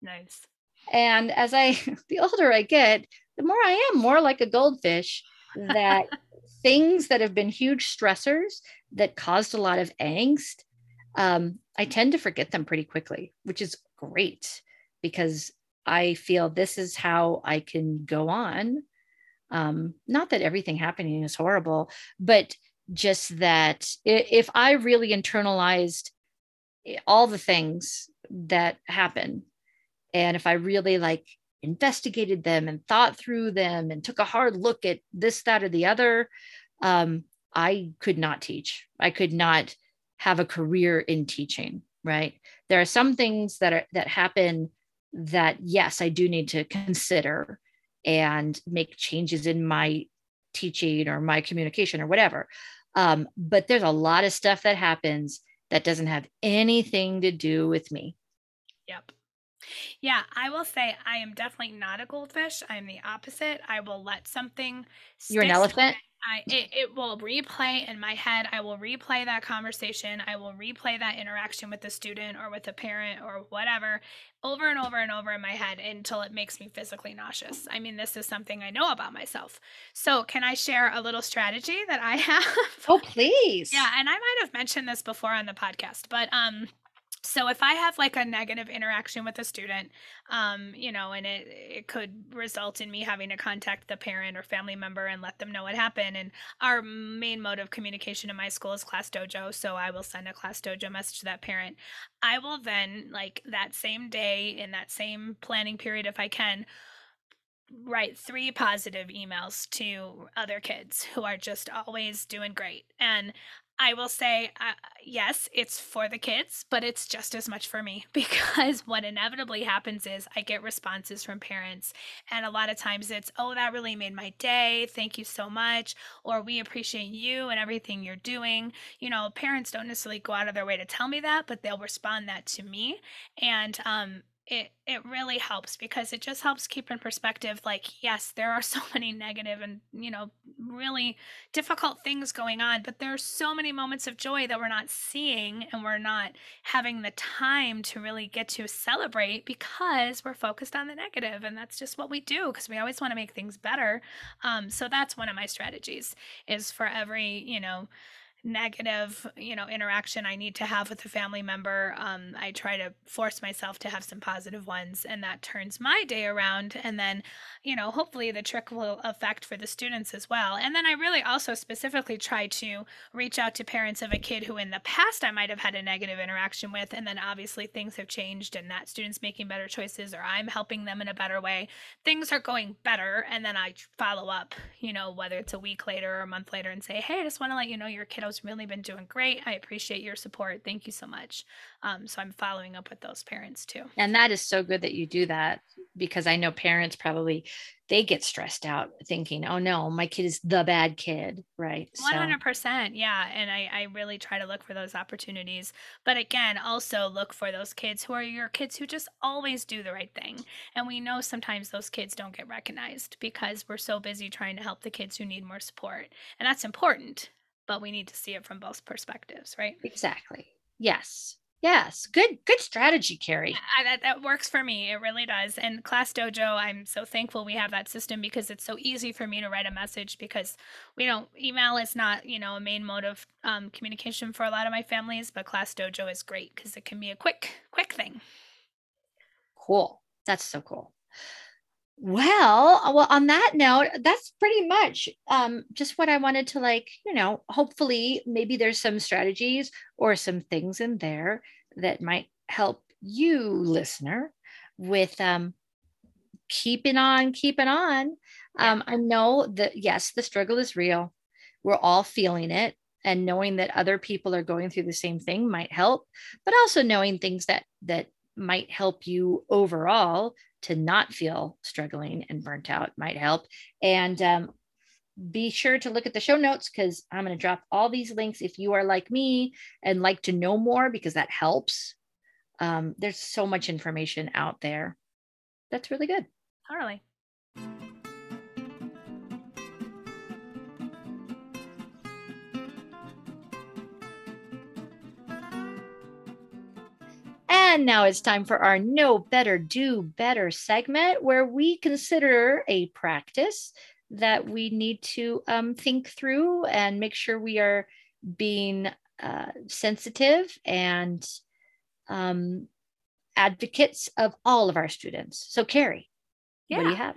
Nice. And as the older I get, the more I am more like a goldfish, that things that have been huge stressors that caused a lot of angst, I tend to forget them pretty quickly, which is great because I feel this is how I can go on. Not that everything happening is horrible, but just that if I really internalized all the things that happen, and if I really like investigated them and thought through them and took a hard look at this, that, or the other, I could not teach. I could not have a career in teaching, right? There are some things that happen that, yes, I do need to consider and make changes in my teaching or my communication or whatever. But there's a lot of stuff that happens that doesn't have anything to do with me. Yep. Yeah, I will say I am definitely not a goldfish. I'm the opposite. I will let something stick. You're an elephant? It will replay in my head. I will replay that conversation. I will replay that interaction with a student or with a parent or whatever over and over and over in my head until it makes me physically nauseous. I mean, this is something I know about myself. So can I share a little strategy that I have? Oh, please. Yeah, and I might have mentioned this before on the podcast, but so if I have like a negative interaction with a student, and it could result in me having to contact the parent or family member and let them know what happened. And our main mode of communication in my school is Class Dojo. So I will send a Class Dojo message to that parent. I will then, like that same day in that same planning period, if I can, write 3 positive emails to other kids who are just always doing great. And I will say, yes, it's for the kids, but it's just as much for me, because what inevitably happens is I get responses from parents, and a lot of times it's, oh, that really made my day. Thank you so much. Or we appreciate you and everything you're doing. You know, parents don't necessarily go out of their way to tell me that, but they'll respond that to me. And, it really helps, because it just helps keep in perspective, like, yes, there are so many negative and, really difficult things going on, but there are so many moments of joy that we're not seeing and we're not having the time to really get to celebrate, because we're focused on the negative. And that's just what we do, because we always want to make things better. So that's one of my strategies, is for every, negative, interaction I need to have with a family member, I try to force myself to have some positive ones, and that turns my day around. And then, hopefully the trickle effect for the students as well. And then I really also specifically try to reach out to parents of a kid who in the past I might have had a negative interaction with, and then obviously things have changed and that student's making better choices, or I'm helping them in a better way. Things are going better, and then I follow up, whether it's a week later or a month later, and say, hey, I just want to let you know your kiddo really been doing great. I appreciate your support. Thank you so much. So I'm following up with those parents too. And that is so good that you do that, because I know parents probably, they get stressed out thinking, oh no, my kid is the bad kid, right? 100%. So. Yeah. And I really try to look for those opportunities. But again, also look for those kids who are your kids who just always do the right thing. And we know sometimes those kids don't get recognized because we're so busy trying to help the kids who need more support. And that's important. But we need to see it from both perspectives, right? Exactly. Yes. Yes. Good strategy, Carrie. That works for me. It really does. And Class Dojo, I'm so thankful we have that system, because it's so easy for me to write a message, because we don't, email is not, a main mode of communication for a lot of my families, but Class Dojo is great because it can be a quick thing. Cool. That's so cool. Well, on that note, that's pretty much just what I wanted to hopefully maybe there's some strategies or some things in there that might help you, listener, with keeping on. Yeah. I know that, yes, the struggle is real. We're all feeling it, and knowing that other people are going through the same thing might help, but also knowing things that might help you overall to not feel struggling and burnt out might help. And be sure to look at the show notes, because I'm going to drop all these links if you are like me and like to know more, because that helps. There's so much information out there. That's really good. Totally. And now it's time for our Know Better, Do Better segment, where we consider a practice that we need to think through and make sure we are being sensitive and advocates of all of our students. So, Carrie, What do you have?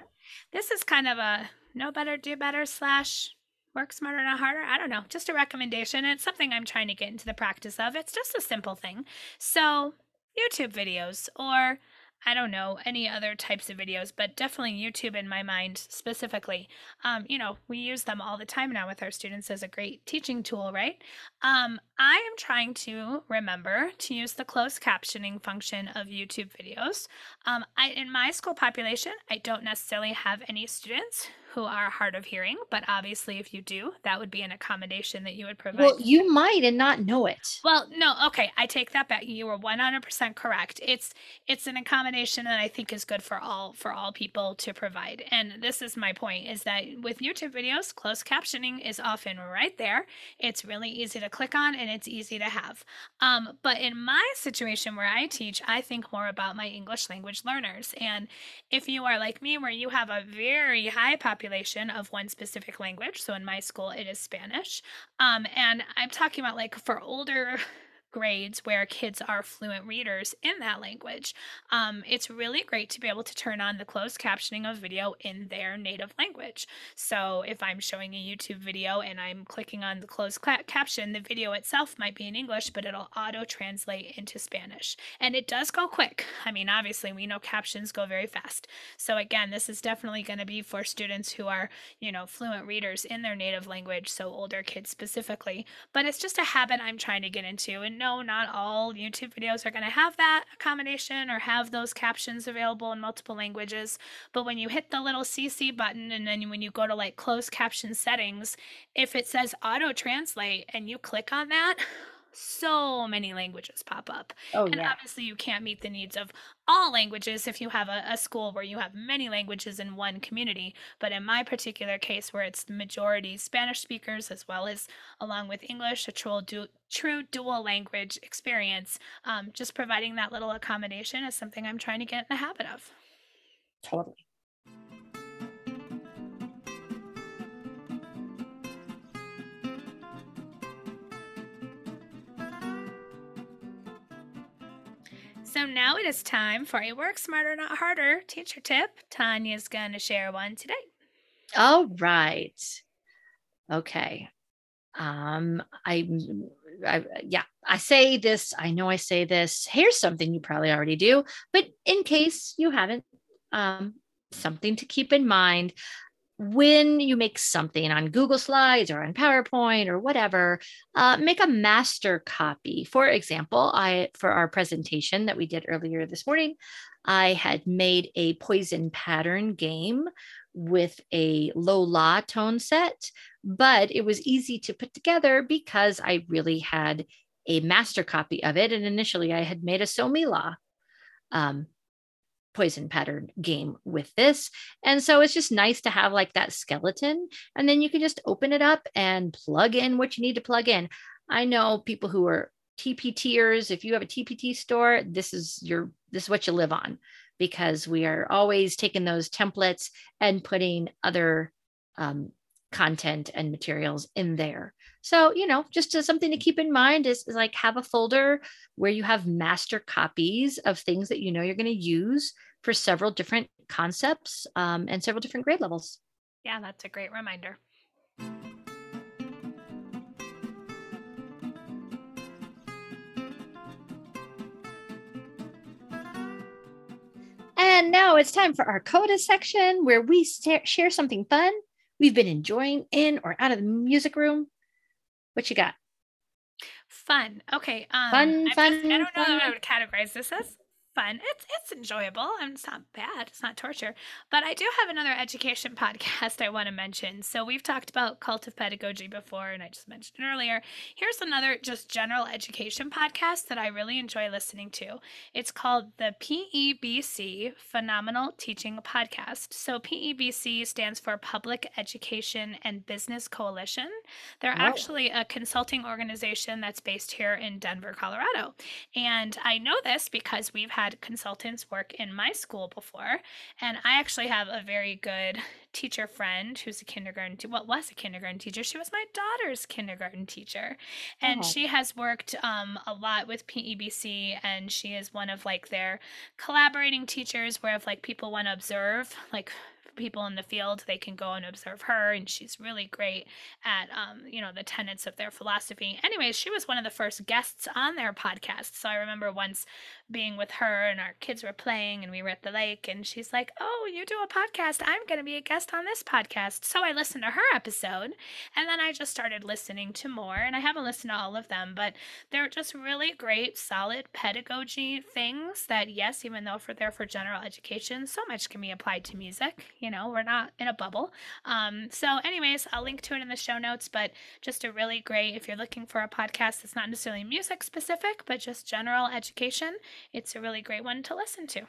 This is kind of a Know Better, Do Better / Work smarter, not harder. I don't know. Just a recommendation. It's something I'm trying to get into the practice of. It's just a simple thing. So YouTube videos, or I don't know, any other types of videos, but definitely YouTube in my mind specifically. You know, we use them all the time now with our students as a great teaching tool, right? I am trying to remember to use the closed captioning function of YouTube videos. In my school population, I don't necessarily have any students who are hard of hearing, but obviously if you do, that would be an accommodation that you would provide. Well, you might and not know it. Well, no, okay, I take that back. You were 100% correct. It's an accommodation that I think is good for all people to provide. And this is my point, is that with YouTube videos, closed captioning is often right there. It's really easy to click on and it's easy to have. But in my situation where I teach, I think more about my English language learners. And if you are like me, where you have a very high population of one specific language. So in my school, it is Spanish. And I'm talking about like for older grades where kids are fluent readers in that language. It's really great to be able to turn on the closed captioning of video in their native language. So if I'm showing a YouTube video and I'm clicking on the closed caption, the video itself might be in English, but it'll auto translate into Spanish. And it does go quick. I mean, obviously we know captions go very fast. So again, this is definitely going to be for students who are, you know, fluent readers in their native language. So older kids specifically, but it's just a habit I'm trying to get into. And no, not all YouTube videos are going to have that accommodation or have those captions available in multiple languages. But when you hit the little CC button and then when you go to like closed caption settings, if it says auto translate and you click on that, so many languages pop up. Oh, and yeah. Obviously you can't meet the needs of all languages if you have a school where you have many languages in one community. But in my particular case where it's the majority Spanish speakers as well as along with English, a true dual language experience, just providing that little accommodation is something I'm trying to get in the habit of. Totally. So now it is time for a Work Smarter, Not Harder teacher tip. Tanya's going to share one today. All right. Okay. I say this. Here's something you probably already do, but in case you haven't, something to keep in mind. When you make something on Google Slides or on PowerPoint or whatever, make a master copy. For example, for our presentation that we did earlier this morning, I had made a poison pattern game with a low-la tone set, but it was easy to put together because I really had a master copy of it. And initially I had made a somi-la poison pattern game with this. And so it's just nice to have like that skeleton, and then you can just open it up and plug in what you need to plug in. I know people who are TPTers, if you have a TPT store, this is what you live on, because we are always taking those templates and putting other content and materials in there. So, you know, just something to keep in mind is like have a folder where you have master copies of things that you know you're going to use for several different concepts and several different grade levels. Yeah, that's a great reminder. And now it's time for our Coda section where we share something fun we've been enjoying in or out of the music room. What you got? Fun. Okay. I don't know what I would categorize this as. Fun. It's enjoyable. It's not bad. It's not torture. But I do have another education podcast I want to mention. So we've talked about Cult of Pedagogy before, and I just mentioned it earlier. Here's another just general education podcast that I really enjoy listening to. It's called the PEBC Phenomenal Teaching Podcast. So PEBC stands for Public Education and Business Coalition. They're actually a consulting organization that's based here in Denver, Colorado. And I know this because we've had consultants work in my school before, and I actually have a very good teacher friend who's a kindergarten, was a kindergarten teacher. She was my daughter's kindergarten teacher. And she has worked a lot with PEBC, and she is one of like their collaborating teachers where if like people want to observe, like people in the field, they can go and observe her. And she's really great at, you know, the tenets of their philosophy. Anyways, she was one of the first guests on their podcast. So I remember once being with her and our kids were playing and we were at the lake and she's like, oh, you do a podcast. I'm going to be a guest on this podcast. So I listened to her episode and then I just started listening to more, and I haven't listened to all of them, but they're just really great, solid pedagogy things that, yes, even though they're for general education, so much can be applied to music. You know, we're not in a bubble. So anyways, I'll link to it in the show notes, but just a really great, if you're looking for a podcast that's not necessarily music specific, but just general education, it's a really great one to listen to.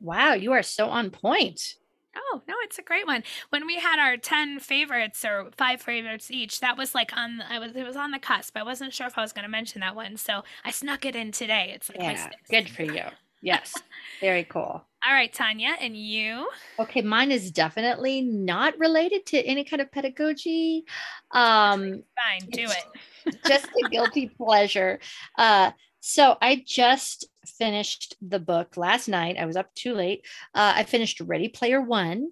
Wow, you are so on point. Oh, no, it's a great one. When we had our 10 favorites or 5 favorites each, that was like on, it was on the cusp. I wasn't sure if I was going to mention that one. So I snuck it in today. It's like, yeah, good for you. Yes. Very cool. All right, Tanya, and you? Okay, mine is definitely not related to any kind of pedagogy. Fine, do it. Just a guilty pleasure. So I just finished the book last night. I was up too late. I finished Ready Player One.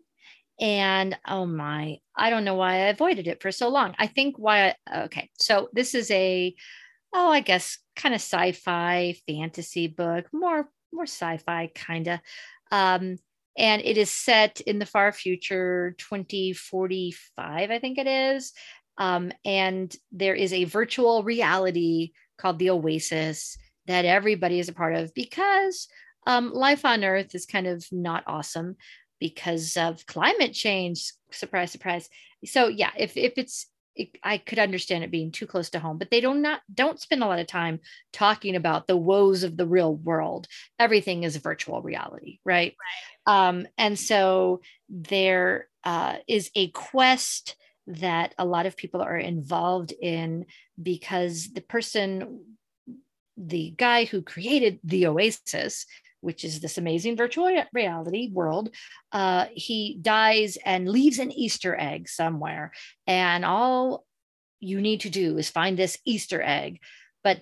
And oh my, I don't know why I avoided it for so long. I think why, okay, so this is a, oh, I guess kind of sci-fi fantasy book, more sci-fi kind of. And it is set in the far future, 2045, I think it is. And there is a virtual reality called the Oasis that everybody is a part of because life on Earth is kind of not awesome because of climate change. Surprise, surprise. So yeah, if I could understand it being too close to home, but they don't spend a lot of time talking about the woes of the real world. Everything is virtual reality, right? And so there is a quest that a lot of people are involved in because the guy who created the Oasis, which is this amazing virtual reality world, he dies and leaves an Easter egg somewhere. And all you need to do is find this Easter egg. But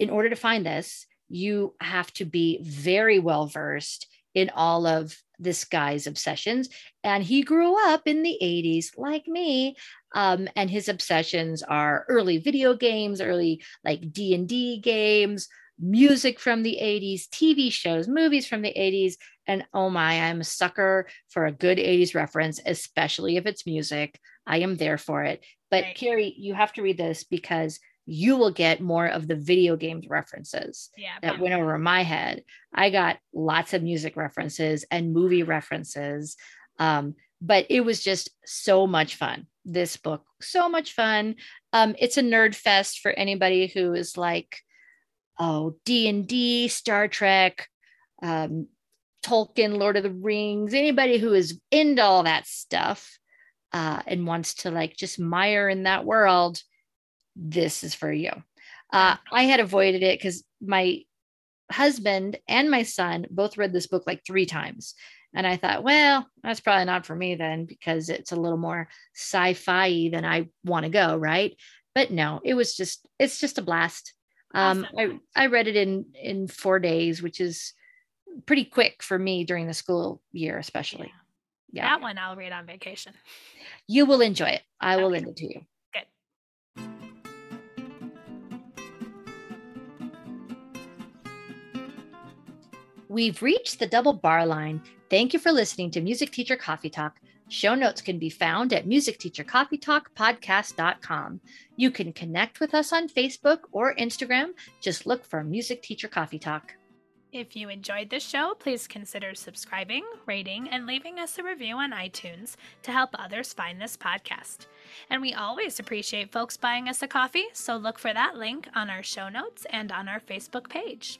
in order to find this, you have to be very well versed in all of this guy's obsessions. And he grew up in the 80s like me. And his obsessions are early video games, early like D&D games, music from the 80s, TV shows, movies from the 80s. And oh my, I'm a sucker for a good 80s reference, especially if it's music. I am there for it. But right. Carrie, you have to read this because you will get more of the video games references that went over my head. I got lots of music references and movie references. But it was just so much fun. This book, so much fun. It's a nerd fest for anybody who is like, oh, D&D, Star Trek, Tolkien, Lord of the Rings, anybody who is into all that stuff and wants to like just mire in that world, this is for you. I had avoided it because my husband and my son both read this book like 3 times. And I thought, well, that's probably not for me then because it's a little more sci-fi than I want to go, right? But no, it's just a blast. Awesome. I read it in 4 days, which is pretty quick for me during the school year, especially. Yeah. That one I'll read on vacation. You will enjoy it. I will lend it to you. Good. We've reached the double bar line. Thank you for listening to Music Teacher Coffee Talk. Show notes can be found at musicteachercoffeetalkpodcast.com. You can connect with us on Facebook or Instagram. Just look for Music Teacher Coffee Talk. If you enjoyed this show, please consider subscribing, rating, and leaving us a review on iTunes to help others find this podcast. And we always appreciate folks buying us a coffee, so look for that link on our show notes and on our Facebook page.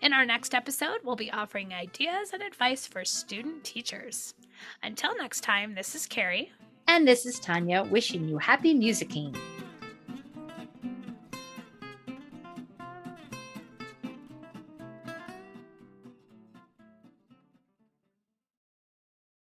In our next episode, we'll be offering ideas and advice for student teachers. Until next time, this is Carrie. And this is Tanya, wishing you happy musicking.